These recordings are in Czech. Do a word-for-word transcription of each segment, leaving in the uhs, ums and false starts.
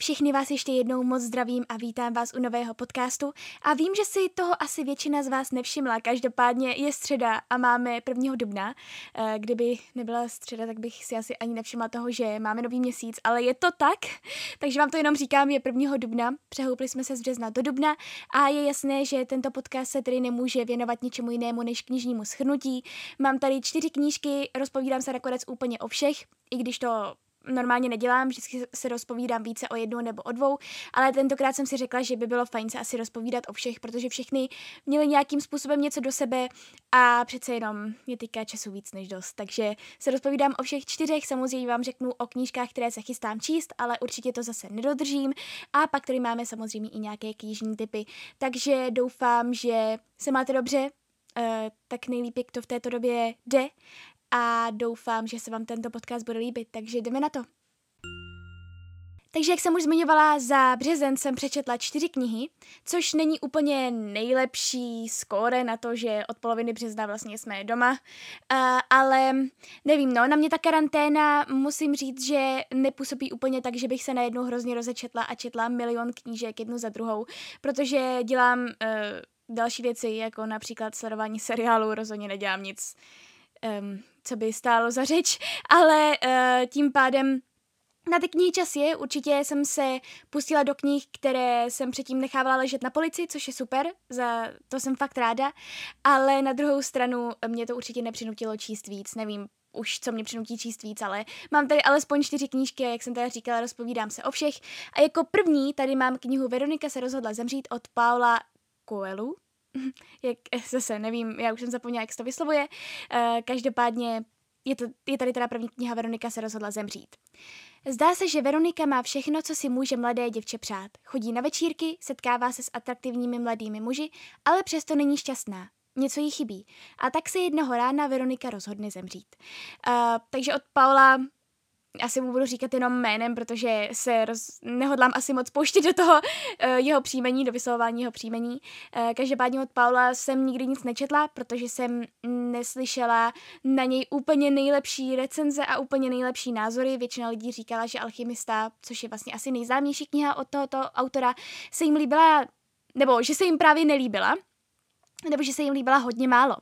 Všechny vás ještě jednou moc zdravím a vítám vás u nového podcastu a vím, že si toho asi většina z vás nevšimla, každopádně je středa a máme prvního dubna. Kdyby nebyla středa, tak bych si asi ani nevšimla toho, že máme nový měsíc, ale je to tak, takže vám to jenom říkám, je prvního dubna, přehoupli jsme se z března do dubna a je jasné, že tento podcast se tedy nemůže věnovat ničemu jinému než knižnímu shrnutí. Mám tady čtyři knížky, rozpovídám se nakonec úplně o všech, i když to normálně nedělám, vždycky se rozpovídám více o jednu nebo o dvou, ale tentokrát jsem si řekla, že by bylo fajn se asi rozpovídat o všech, protože všechny měly nějakým způsobem něco do sebe a přece jenom je teďka času víc než dost. Takže se rozpovídám o všech čtyřech, samozřejmě vám řeknu o knížkách, které se chystám číst, ale určitě to zase nedodržím a pak tady máme samozřejmě i nějaké knižní tipy. Takže doufám, že se máte dobře, tak nejlíp, jak to v této době jde. A doufám, že se vám tento podcast bude líbit, takže jdeme na to. Takže jak jsem už zmiňovala, za březen jsem přečetla čtyři knihy, což není úplně nejlepší skóre na to, že od poloviny března vlastně jsme doma, uh, ale nevím, no, na mě ta karanténa, musím říct, že nepůsobí úplně tak, že bych se najednou hrozně rozečetla a četla milion knížek jednu za druhou, protože dělám uh, další věci, jako například sledování seriálu, rozhodně nedělám nic, Um, co by stálo za řeč, ale uh, tím pádem na ty knihy čas je, určitě jsem se pustila do knih, které jsem předtím nechávala ležet na polici, což je super, za to jsem fakt ráda, ale na druhou stranu mě to určitě nepřinutilo číst víc, nevím už, co mě přinutí číst víc, ale mám tady alespoň čtyři knížky, jak jsem tady říkala, rozpovídám se o všech a jako první tady mám knihu Veronika se rozhodla zemřít od Paula Coelhu. Jak zase nevím, já už jsem zapomněla, jak se to vyslovuje. E, každopádně je, to, je tady teda první kniha Veronika se rozhodla zemřít. Zdá se, že Veronika má všechno, co si může mladé děvče přát. Chodí na večírky, setkává se s atraktivními mladými muži, ale přesto není šťastná. Něco jí chybí. A tak se jednoho rána Veronika rozhodne zemřít. E, takže od Paula asi mu budu říkat jenom jménem, protože se roz... nehodlám asi moc pouštět do toho uh, jeho příjmení, do vyslovování jeho příjmení. Uh, každopádně od Paula jsem nikdy nic nečetla, protože jsem neslyšela na něj úplně nejlepší recenze a úplně nejlepší názory. Většina lidí říkala, že Alchymista, což je vlastně asi nejznámější kniha od tohoto autora, se jim líbila, nebo že se jim právě nelíbila. nebo že se jim líbila hodně málo.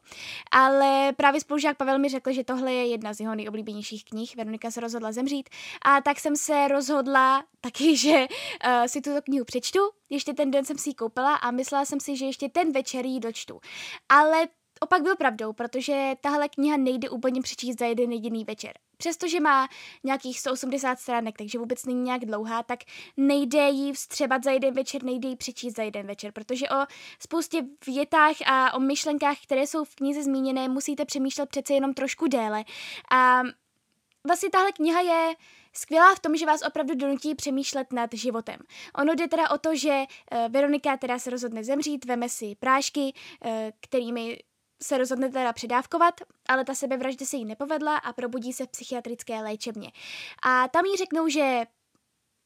Ale právě spolužák Pavel mi řekl, že tohle je jedna z jeho nejoblíbenějších knih. Veronika se rozhodla zemřít a tak jsem se rozhodla taky, že uh, si tuto knihu přečtu. Ještě ten den jsem si ji koupila a myslela jsem si, že ještě ten večer ji dočtu. Ale opak byl pravdou, protože tahle kniha nejde úplně přečíst za jeden jediný večer. Přestože má nějakých sto osmdesát stránek, takže vůbec není nějak dlouhá, tak nejde ji vstřebat za jeden večer, nejde ji přečíst za jeden večer, protože o spoustě větách a o myšlenkách, které jsou v knize zmíněné, musíte přemýšlet přece jenom trošku déle. A vlastně tahle kniha je skvělá v tom, že vás opravdu donutí přemýšlet nad životem. Ono jde teda o to, že Veronika teda se rozhodne zemřít, veme si prášky, kterými se rozhodne teda předávkovat, ale ta sebevražda se jí nepovedla a probudí se v psychiatrické léčebně. A tam jí řeknou, že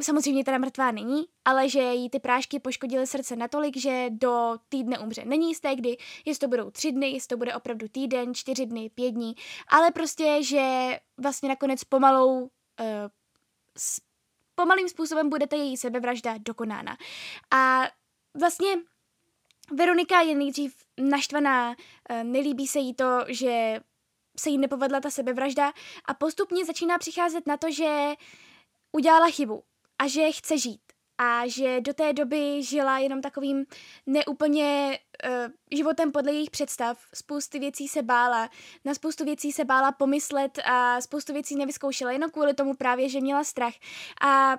samozřejmě teda mrtvá není, ale že jí ty prášky poškodily srdce natolik, že do týdne umře. Není jisté, kdy, jestli to budou tři dny, jestli to bude opravdu týden, čtyři dny, pět dní, ale prostě, že vlastně nakonec pomalou, uh, s pomalým způsobem bude ta její sebevražda dokonána. A vlastně Veronika je nejdřív naštvaná, nelíbí se jí to, že se jí nepovedla ta sebevražda a postupně začíná přicházet na to, že udělala chybu a že chce žít a že do té doby žila jenom takovým neúplně uh, životem podle jejich představ. Spoustu věcí se bála, na spoustu věcí se bála pomyslet a spoustu věcí nevyzkoušela, jenom kvůli tomu právě, že měla strach. A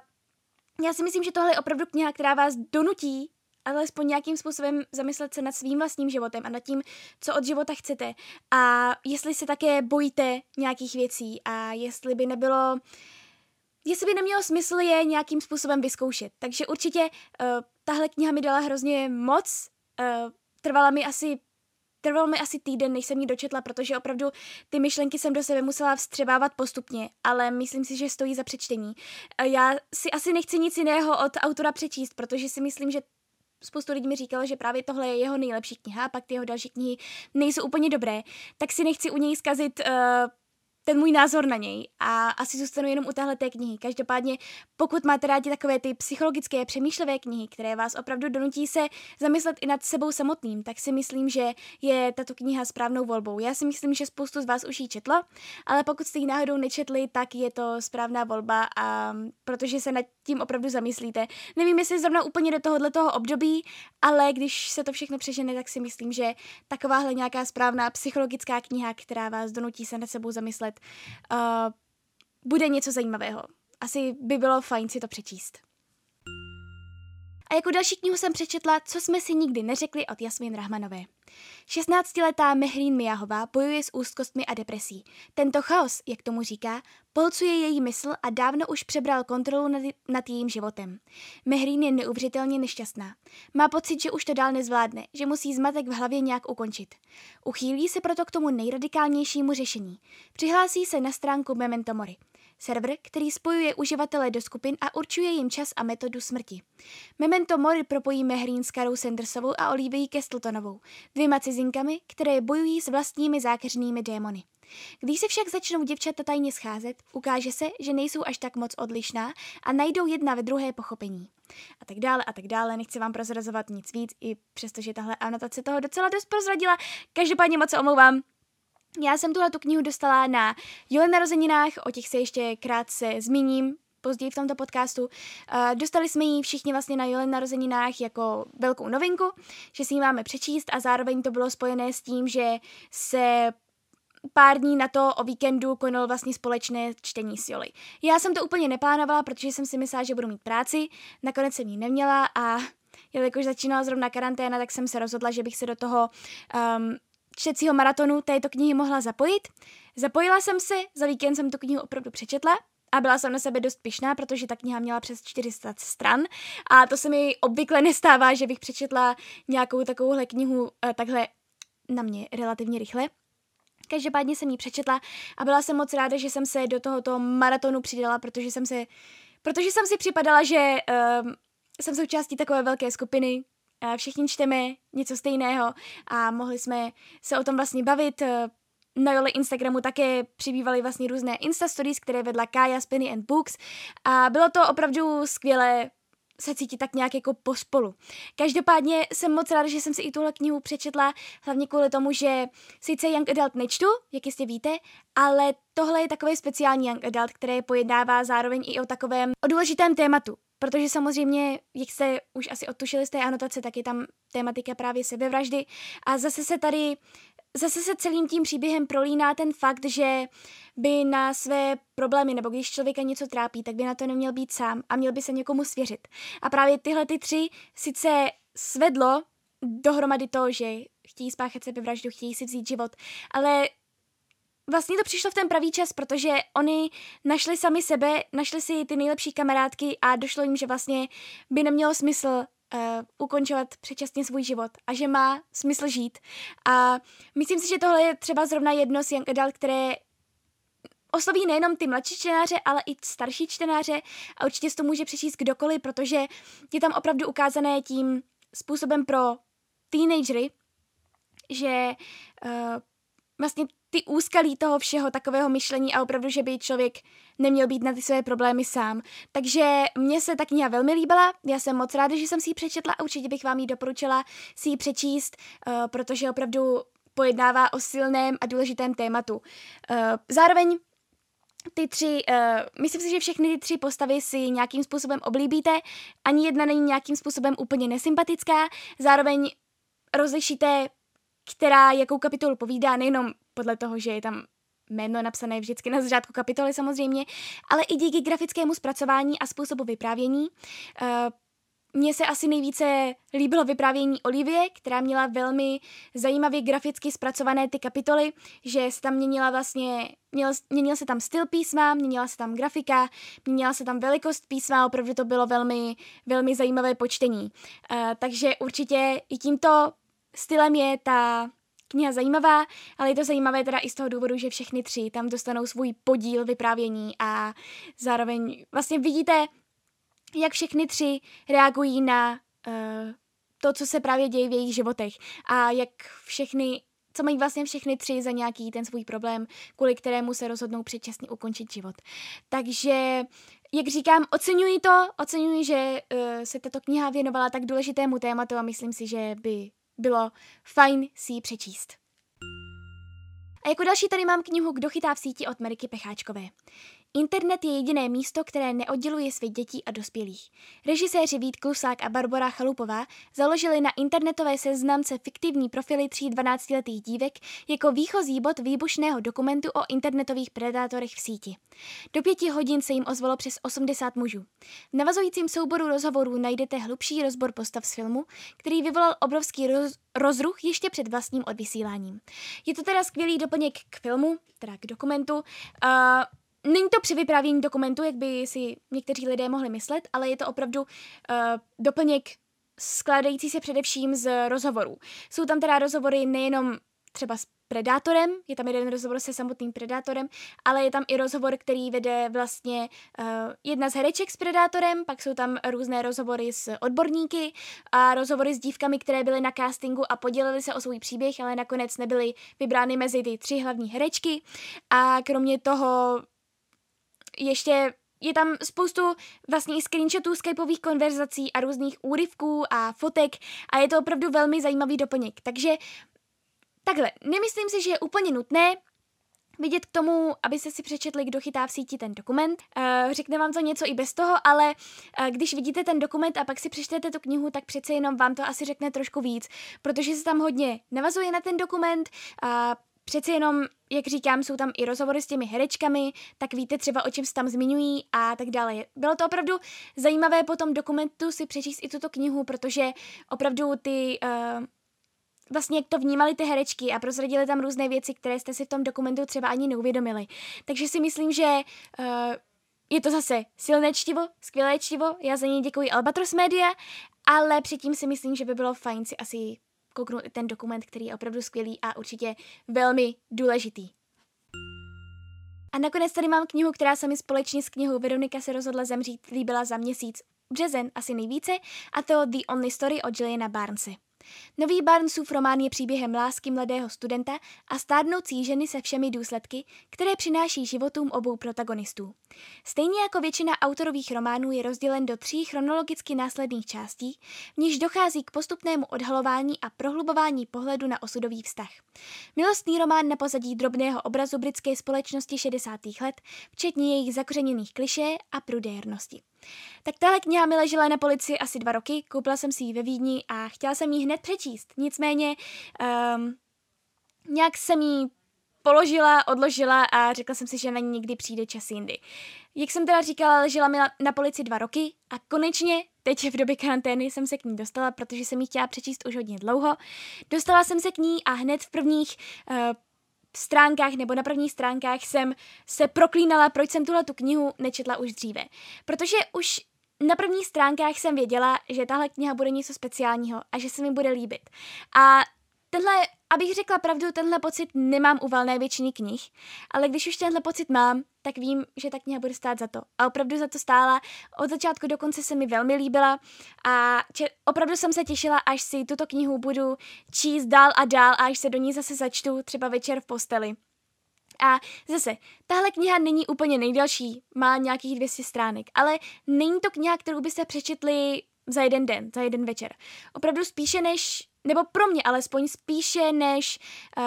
já si myslím, že tohle je opravdu kniha, která vás donutí alespoň nějakým způsobem zamyslet se nad svým vlastním životem a nad tím, co od života chcete a jestli se také bojíte nějakých věcí a jestli by nebylo, jestli by nemělo smysl je nějakým způsobem vyzkoušet. Takže určitě uh, tahle kniha mi dala hrozně moc, uh, trvala mi asi Trval mi asi týden, než jsem ji dočetla, protože opravdu ty myšlenky jsem do sebe musela vstřebávat postupně, ale myslím si, že stojí za přečtení. Já si asi nechci nic jiného od autora přečíst, protože si myslím, že spoustu lidí mi říkalo, že právě tohle je jeho nejlepší kniha a pak ty jeho další knihy nejsou úplně dobré, tak si nechci u něj zkazit uh, ten můj názor na něj a asi zůstanu jenom u téhleté knihy. Každopádně, pokud máte rádi takové ty psychologické přemýšlevé knihy, které vás opravdu donutí se zamyslet i nad sebou samotným, tak si myslím, že je tato kniha správnou volbou. Já si myslím, že spoustu z vás už ji četlo, ale pokud jste ji náhodou nečetli, tak je to správná volba, a protože se nad tím opravdu zamyslíte. Nevím, jestli zrovna úplně do tohoto období, ale když se to všechno přežene, tak si myslím, že takováhle nějaká správná psychologická kniha, která vás donutí se nad sebou zamyslet, Uh, bude něco zajímavého. Asi by bylo fajn si to přečíst. A jako další knihu jsem přečetla Co jsme si nikdy neřekli od Jasmin Rahmanové. šestnáctiletá Mehrín Mijáhová bojuje s úzkostmi a depresí. Tento chaos, jak tomu říká, polcuje její mysl a dávno už přebral kontrolu nad, nad jejím životem. Mehrín je neuvěřitelně nešťastná. Má pocit, že už to dál nezvládne, že musí zmatek v hlavě nějak ukončit. Uchýlí se proto k tomu nejradikálnějšímu řešení. Přihlásí se na stránku Memento Mori. Server, který spojuje uživatele do skupin a určuje jim čas a metodu smrti. Memento Mori propojí Mehrín s Karou Sandersovou a Olivii Castletonovou, dvěma cizinkami, které bojují s vlastními zákeřnými démony. Když se však začnou děvčata tajně scházet, ukáže se, že nejsou až tak moc odlišná a najdou jedna ve druhé pochopení. A tak dále a tak dále, nechci vám prozrazovat nic víc, i přestože tahle anotace toho docela dost prozradila, každopádně moc se omlouvám. Já jsem tuhle tu knihu dostala na Joli narozeninách, o těch se ještě krátce zmíním později v tomto podcastu. Uh, dostali jsme ji všichni vlastně na Joli narozeninách jako velkou novinku, že si ji máme přečíst a zároveň to bylo spojené s tím, že se pár dní na to o víkendu konalo vlastně společné čtení s Joli. Já jsem to úplně neplánovala, protože jsem si myslela, že budu mít práci, nakonec jsem ji neměla a jelikož začínala zrovna karanténa, tak jsem se rozhodla, že bych se do toho Um, čtecího maratonu této knihy mohla zapojit. Zapojila jsem se, za víkend jsem tu knihu opravdu přečetla a byla jsem na sebe dost pyšná, protože ta kniha měla přes čtyři sta stran a to se mi obvykle nestává, že bych přečetla nějakou takovouhle knihu eh, takhle na mě relativně rychle. Každopádně jsem ji přečetla a byla jsem moc ráda, že jsem se do tohoto maratonu přidala, protože jsem se, protože jsem si připadala, že eh, jsem součástí takové velké skupiny. Všichni čteme něco stejného a mohli jsme se o tom vlastně bavit. Na Joli Instagramu také přibývaly vlastně různé Insta stories, které vedla Kaya Spinny and Books a bylo to opravdu skvělé se cítit tak nějak jako pospolu. Každopádně jsem moc ráda, že jsem si i tuhle knihu přečetla, hlavně kvůli tomu, že sice Young Adult nečtu, jak jistě víte, ale tohle je takový speciální Young Adult, které pojednává zároveň i o takovém o důležitém tématu. Protože samozřejmě, jak jste už asi odtušili z té anotace, tak je tam tematika právě sebevraždy. A zase se tady, zase se celým tím příběhem prolíná ten fakt, že by na své problémy, nebo když člověka něco trápí, tak by na to neměl být sám a měl by se někomu svěřit. A právě tyhle ty tři sice svedlo dohromady to, že chtějí spáchat sebevraždu, chtějí si vzít život, ale vlastně to přišlo v ten pravý čas, protože oni našli sami sebe, našli si ty nejlepší kamarádky a došlo jim, že vlastně by nemělo smysl uh, ukončovat předčasně svůj život a že má smysl žít. A myslím si, že tohle je třeba zrovna jedno z Young Adult, které osloví nejenom ty mladší čtenáře, ale i starší čtenáře a určitě si to může přečíst kdokoliv, protože je tam opravdu ukázané tím způsobem pro teenagery, že uh, vlastně ty úskalí toho všeho, takového myšlení a opravdu, že by člověk neměl být na ty své problémy sám. Takže mně se ta kniha velmi líbila, já jsem moc ráda, že jsem si ji přečetla a určitě bych vám ji doporučila si ji přečíst, uh, protože opravdu pojednává o silném a důležitém tématu. Uh, zároveň ty tři, uh, myslím si, že všechny ty tři postavy si nějakým způsobem oblíbíte, ani jedna není nějakým způsobem úplně nesympatická, zároveň rozlišíte, která jakou kapitolu povídá, nejenom podle toho, že je tam jméno napsané vždycky na začátku kapitoly samozřejmě, ale i díky grafickému zpracování a způsobu vyprávění. Mně se asi nejvíce líbilo vyprávění Olivie, která měla velmi zajímavě graficky zpracované ty kapitoly, že se tam měnila vlastně, měl, měnil se tam styl písma, měnila se tam grafika, měnila se tam velikost písma, opravdu to bylo velmi, velmi zajímavé počtení. Takže určitě i tímto stylem je ta kniha zajímavá, ale je to zajímavé teda i z toho důvodu, že všechny tři tam dostanou svůj podíl vyprávění a zároveň vlastně vidíte, jak všechny tři reagují na uh, to, co se právě děje v jejich životech a jak všechny, co mají vlastně všechny tři za nějaký ten svůj problém, kvůli kterému se rozhodnou předčasně ukončit život. Takže, jak říkám, oceňuji to, oceňuji, že uh, se tato kniha věnovala tak důležitému tématu a myslím si, že by bylo fajn si ji přečíst. A jako další tady mám knihu Kdo chytá v síti od Mariky Pecháčkové. Internet je jediné místo, které neodděluje svět dětí a dospělých. Režiséři Vít Klusák a Barbora Chalupová založili na internetové seznamce fiktivní profily tří dvanáctiletých dívek jako výchozí bod výbušného dokumentu o internetových predátorech v síti. Do pěti hodin se jim ozvalo přes osmdesát mužů. V navazujícím souboru rozhovorů najdete hlubší rozbor postav z filmu, který vyvolal obrovský roz- rozruch ještě před vlastním odvysíláním. Je to teda skvělý doplněk k filmu, teda k dokumentu. A není to při vyprávění dokumentu, jak by si někteří lidé mohli myslet, ale je to opravdu uh, doplněk skládající se především z rozhovorů. Jsou tam teda rozhovory nejenom třeba s predátorem, je tam jeden rozhovor se samotným predátorem, ale je tam i rozhovor, který vede vlastně uh, jedna z hereček s predátorem, pak jsou tam různé rozhovory s odborníky a rozhovory s dívkami, které byly na castingu a podělily se o svůj příběh, ale nakonec nebyly vybrány mezi ty tři hlavní herečky. A kromě toho ještě je tam spoustu vlastně screenshotů, skypových konverzací a různých úryvků a fotek a je to opravdu velmi zajímavý doplněk. Takže takhle, nemyslím si, že je úplně nutné vidět k tomu, abyste si přečetli, Kdo chytá v síti, ten dokument. Uh, řekne vám to něco i bez toho, ale uh, když vidíte ten dokument a pak si přečtete tu knihu, tak přece jenom vám to asi řekne trošku víc, protože se tam hodně navazuje na ten dokument a uh, přeci jenom, jak říkám, jsou tam i rozhovory s těmi herečkami, tak víte třeba, o čem se tam zmiňují a tak dále. Bylo to opravdu zajímavé po tom dokumentu si přečíst i tuto knihu, protože opravdu ty, uh, vlastně jak to vnímali ty herečky a prozradili tam různé věci, které jste si v tom dokumentu třeba ani neuvědomili. Takže si myslím, že uh, je to zase silné čtivo, skvělé čtivo, já za něj děkuji Albatros Media, ale předtím si myslím, že by bylo fajn si asi kouknout i ten dokument, který je opravdu skvělý a určitě velmi důležitý. A nakonec tady mám knihu, která se mi společně s knihou Veronika se rozhodla zemřít líbila za měsíc březen asi nejvíce, a to The Only Story od Juliana Barnese. Nový Barnesův román je příběhem lásky mladého studenta a stárnoucí ženy se všemi důsledky, které přináší životům obou protagonistů. Stejně jako většina autorových románů je rozdělen do tří chronologicky následných částí, v nichž dochází k postupnému odhalování a prohlubování pohledu na osudový vztah. Milostný román na pozadí drobného obrazu britské společnosti šedesátých let, včetně jejich zakořeněných klišé a prudérnosti. Tak tahle kniha mi ležela na polici asi dva roky, koupila jsem si ji ve Vídni a chtěla jsem ji hned přečíst, nicméně um, nějak jsem ji položila, odložila a řekla jsem si, že na ní někdy přijde čas jindy. Jak jsem teda říkala, ležela mi na polici dva roky a konečně teď v době karantény jsem se k ní dostala, protože jsem ji chtěla přečíst už hodně dlouho. Dostala jsem se k ní a hned v prvních uh, stránkách nebo na prvních stránkách jsem se proklínala, proč jsem tuhle tu knihu nečetla už dříve. Protože už na prvních stránkách jsem věděla, že tahle kniha bude něco speciálního a že se mi bude líbit. A tenhle, abych řekla pravdu, tenhle pocit nemám u valné většiny knih, ale když už tenhle pocit mám, tak vím, že ta kniha bude stát za to. A opravdu za to stála. Od začátku do konce se mi velmi líbila a če- opravdu jsem se těšila, až si tuto knihu budu číst dál a dál a až se do ní zase začtu třeba večer v posteli. A zase, tahle kniha není úplně nejdelší, má nějakých dvě stě stránek, ale není to kniha, kterou byste přečetli za jeden den, za jeden večer. Opravdu spíše než, nebo pro mě alespoň spíše než uh,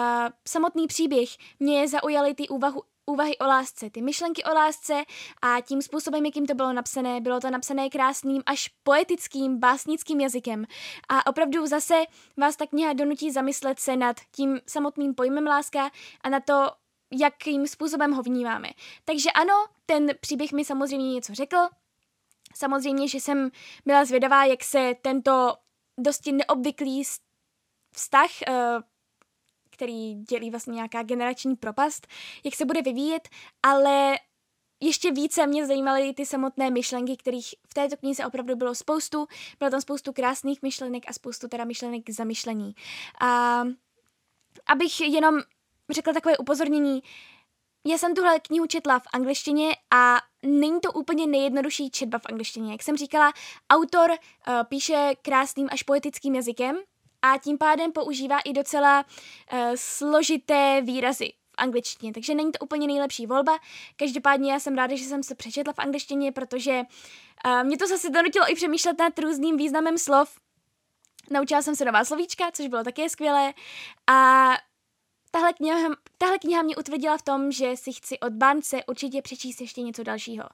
samotný příběh, mě zaujaly ty úvahu, úvahy o lásce, ty myšlenky o lásce a tím způsobem, jakým to bylo napsané, bylo to napsané krásným až poetickým, básnickým jazykem. A opravdu zase vás ta kniha donutí zamyslet se nad tím samotným pojmem láska a na to, jakým způsobem ho vnímáme. Takže ano, ten příběh mi samozřejmě něco řekl. Samozřejmě, že jsem byla zvědavá, jak se tento dosti neobvyklý vztah, který dělí vlastně nějaká generační propast, jak se bude vyvíjet, ale ještě více mě zajímaly ty samotné myšlenky, kterých v této knize opravdu bylo spoustu. Bylo tam spoustu krásných myšlenek a spoustu teda myšlenek k zamyšlení. A abych jenom řekla takové upozornění. Já jsem tuhle knihu četla v angličtině a není to úplně nejjednodušší četba v angličtině. Jak jsem říkala, autor uh, píše krásným až poetickým jazykem a tím pádem používá i docela uh, složité výrazy v angličtině, takže není to úplně nejlepší volba. Každopádně já jsem ráda, že jsem se přečetla v angličtině, protože uh, mě to zase donutilo i přemýšlet nad různým významem slov. Naučila jsem se nová slovíčka, což bylo také skvělé a Tahle kniha, tahle kniha mě utvrdila v tom, že si chci od Barnese určitě přečíst ještě něco dalšího.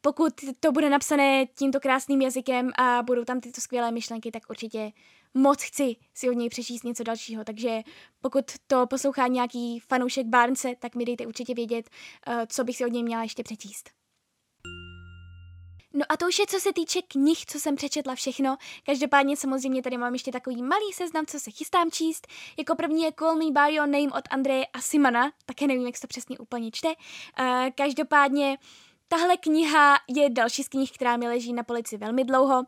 Pokud to bude napsané tímto krásným jazykem a budou tam tyto skvělé myšlenky, tak určitě moc chci si od něj přečíst něco dalšího. Takže pokud to poslouchá nějaký fanoušek Barnese, tak mi dejte určitě vědět, co bych si od něj měla ještě přečíst. No a to už je, co se týče knih, co jsem přečetla všechno. Každopádně samozřejmě tady mám ještě takový malý seznam, co se chystám číst. Jako první je Call Me By Your Name od Andre Acimana. Také nevím, jak se to přesně úplně čte. Uh, každopádně tahle kniha je další z knih, která mi leží na polici velmi dlouho. Uh,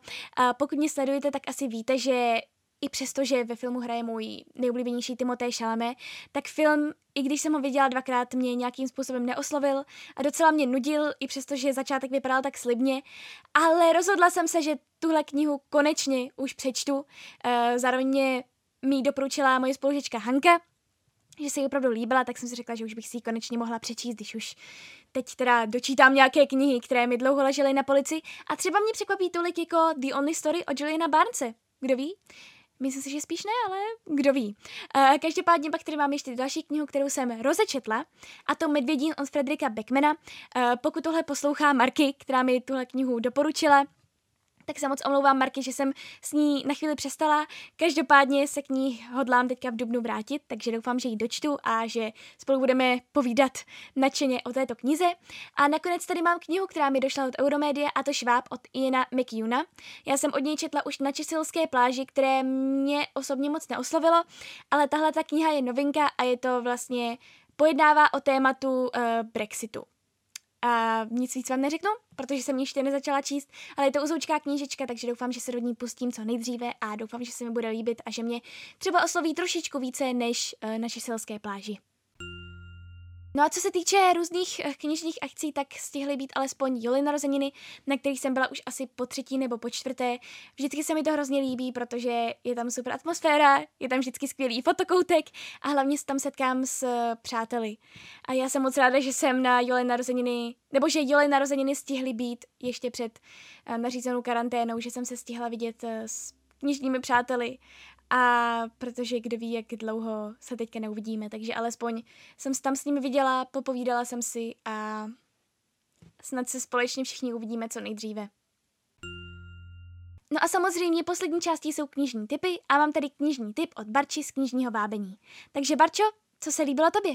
pokud mě sledujete, tak asi víte, že i přesto, že ve filmu hraje můj nejoblíbenější Timothée Chalamet, tak film, i když jsem ho viděla dvakrát, mě nějakým způsobem neoslovil a docela mě nudil, i přesto, že začátek vypadal tak slibně. Ale rozhodla jsem se, že tuhle knihu konečně už přečtu. Zároveň mě mi doporučila moje spolužečka Hanka, že se jí opravdu líbila, tak jsem si řekla, že už bych si ji konečně mohla přečíst, když už teď teda dočítám nějaké knihy, které mi dlouho ležely na polici. A třeba mě překvapí tolik jako The Only Story od Juliana Barnese. Kdo ví? Myslím si, že spíš ne, ale kdo ví. Uh, každopádně pak tady mám ještě další knihu, kterou jsem rozečetla, a to Medvědín od Fredrika Backmana. Uh, pokud tohle poslouchá Marky, která mi tuhle knihu doporučila, tak se moc omlouvám Marky, že jsem s ní na chvíli přestala. Každopádně se k ní hodlám teďka v dubnu vrátit, takže doufám, že ji dočtu a že spolu budeme povídat nadšeně o této knize. A nakonec tady mám knihu, která mi došla od Euromédia, a to Šváb od Iana McEwana. Já jsem od něj četla už Na česilské pláži, které mě osobně moc neoslovilo, ale tahle ta kniha je novinka a je to vlastně pojednává o tématu uh, Brexitu. A nic víc vám neřeknu, protože jsem ji ještě nezačala číst, ale je to uzoučká knížečka, takže doufám, že se do ní pustím co nejdříve a doufám, že se mi bude líbit a že mě třeba osloví trošičku více než Na česilské pláži. No a co se týče různých knižních akcí, tak stihly být alespoň Joli narozeniny, na kterých jsem byla už asi po třetí nebo po čtvrté. Vždycky se mi to hrozně líbí, protože je tam super atmosféra, je tam vždycky skvělý fotokoutek a hlavně se tam setkám s přáteli. A já jsem moc ráda, že jsem na Joli narozeniny, nebo že Joli narozeniny stihly být ještě před nařízenou karanténou, že jsem se stihla vidět s knižními přáteli. A protože kdo ví, jak dlouho se teďka neuvidíme, takže alespoň jsem se tam s nimi viděla, popovídala jsem si a snad se společně všichni uvidíme co nejdříve. No a samozřejmě poslední částí jsou knižní tipy a mám tady knižní tip od Barči z Knižního vábení. Takže Barčo, co se líbilo tobě?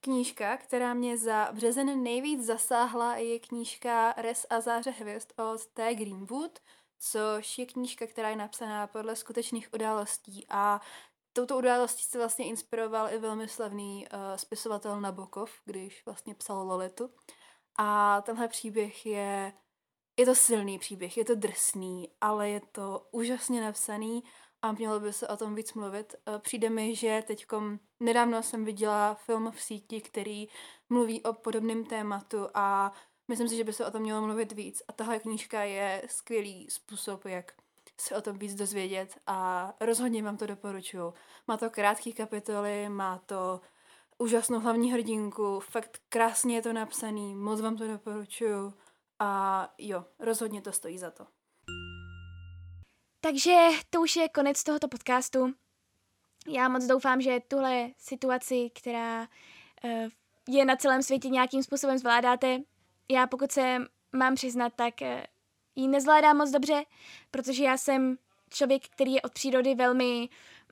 Knížka, která mě za březen nejvíc zasáhla, je knížka Res a záře hvězd od T. Greenwood, což je knížka, která je napsaná podle skutečných událostí a touto událostí se vlastně inspiroval i velmi slavný uh, spisovatel Nabokov, když vlastně psal Lolitu. A tenhle příběh je, je to silný příběh, je to drsný, ale je to úžasně napsaný a mělo by se o tom víc mluvit. Uh, přijde mi, že teďkom nedávno jsem viděla film v síti, který mluví o podobném tématu a myslím si, že by se o tom mělo mluvit víc a tahle knížka je skvělý způsob, jak se o tom víc dozvědět a rozhodně vám to doporučuju. Má to krátké kapitoly, má to úžasnou hlavní hrdinku, fakt krásně je to napsaný, moc vám to doporučuju a jo, rozhodně to stojí za to. Takže to už je konec tohoto podcastu. Já moc doufám, že tuhle situaci, která je na celém světě, nějakým způsobem zvládáte. Já pokud se mám přiznat, tak ji nezvládám moc dobře, protože já jsem člověk, který je od přírody velmi,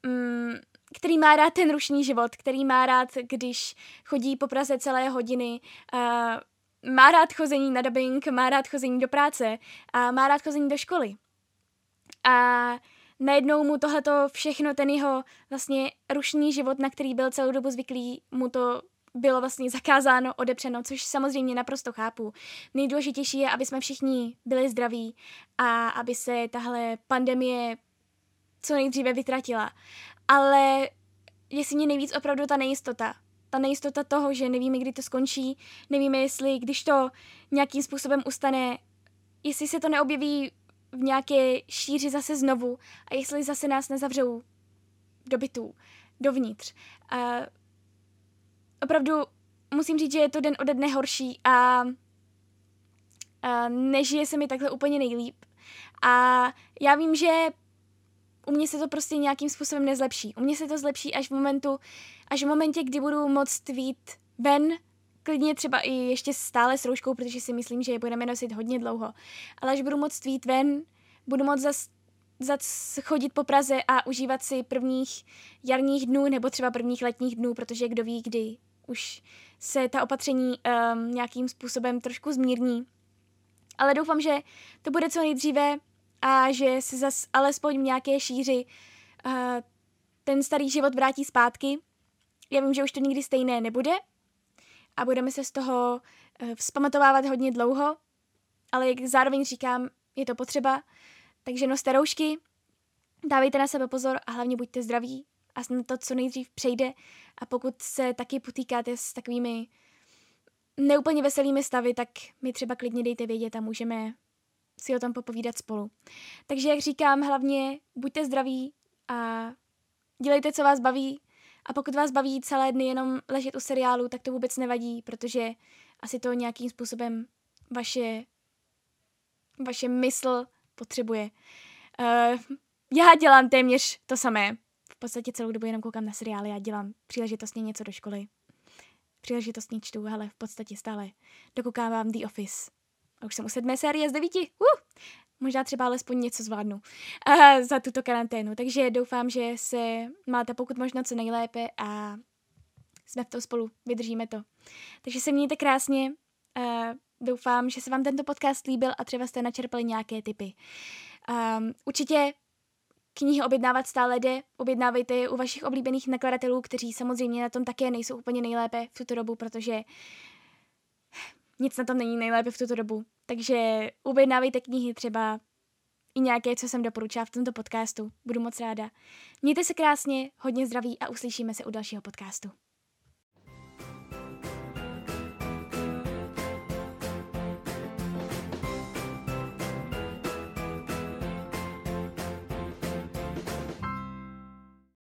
mm, který má rád ten rušný život, který má rád, když chodí po Praze celé hodiny, uh, má rád chození na dabing, má rád chození do práce a má rád chození do školy. A najednou mu tohleto všechno, ten jeho vlastně rušný život, na který byl celou dobu zvyklý, mu to bylo vlastně zakázáno, odepřeno, což samozřejmě naprosto chápu. Nejdůležitější je, aby jsme všichni byli zdraví a aby se tahle pandemie co nejdříve vytratila. Ale děsí mě nejvíc opravdu ta nejistota. Ta nejistota toho, že nevíme, kdy to skončí, nevíme, jestli když to nějakým způsobem ustane, jestli se to neobjeví v nějaké šíři zase znovu a jestli zase nás nezavřou do bytů, dovnitř. A opravdu musím říct, že je to den ode dne horší a, a nežije se mi takhle úplně nejlíp. A já vím, že u mě se to prostě nějakým způsobem nezlepší. U mě se to zlepší až v momentu, až v momentě, kdy budu moct vyjít ven, klidně třeba i ještě stále s rouškou, protože si myslím, že je budeme nosit hodně dlouho. Ale až budu moct vyjít ven, budu moct zas, zas chodit po Praze a užívat si prvních jarních dnů nebo třeba prvních letních dnů, protože kdo ví, kdy už se ta opatření um, nějakým způsobem trošku zmírní. Ale doufám, že to bude co nejdříve a že se zas alespoň v nějaké šíři uh, ten starý život vrátí zpátky. Já vím, že už to nikdy stejné nebude a budeme se z toho uh, vzpamatovávat hodně dlouho, ale jak zároveň říkám, je to potřeba, takže noste roušky, dávejte na sebe pozor a hlavně buďte zdraví a snad to co nejdřív přejde a pokud se taky potýkáte s takovými neúplně veselými stavy, tak mi třeba klidně dejte vědět a můžeme si o tom popovídat spolu. Takže jak říkám, hlavně buďte zdraví a dělejte, co vás baví. A pokud vás baví celé dny jenom ležet u seriálu, tak to vůbec nevadí, protože asi to nějakým způsobem vaše, vaše mysl potřebuje. Uh, já dělám téměř to samé. V podstatě celou dobu jenom koukám na seriály a dělám příležitostně něco do školy. Příležitostně čtu, ale v podstatě stále dokoukávám The Office. A už jsem u sedmé série z devíti. Uh, možná třeba alespoň něco zvládnu uh, za tuto karanténu. Takže doufám, že se máte pokud možno co nejlépe a jsme v tom spolu, vydržíme to. Takže se mějte krásně. Uh, doufám, že se vám tento podcast líbil a třeba jste načerpali nějaké tipy. Um, určitě knihy objednávat stále jde, objednávejte je u vašich oblíbených nakladatelů, kteří samozřejmě na tom také nejsou úplně nejlépe v tuto dobu, protože nic na tom není nejlépe v tuto dobu. Takže objednávejte knihy třeba i nějaké, co jsem doporučila v tomto podcastu. Budu moc ráda. Mějte se krásně, hodně zdraví a uslyšíme se u dalšího podcastu.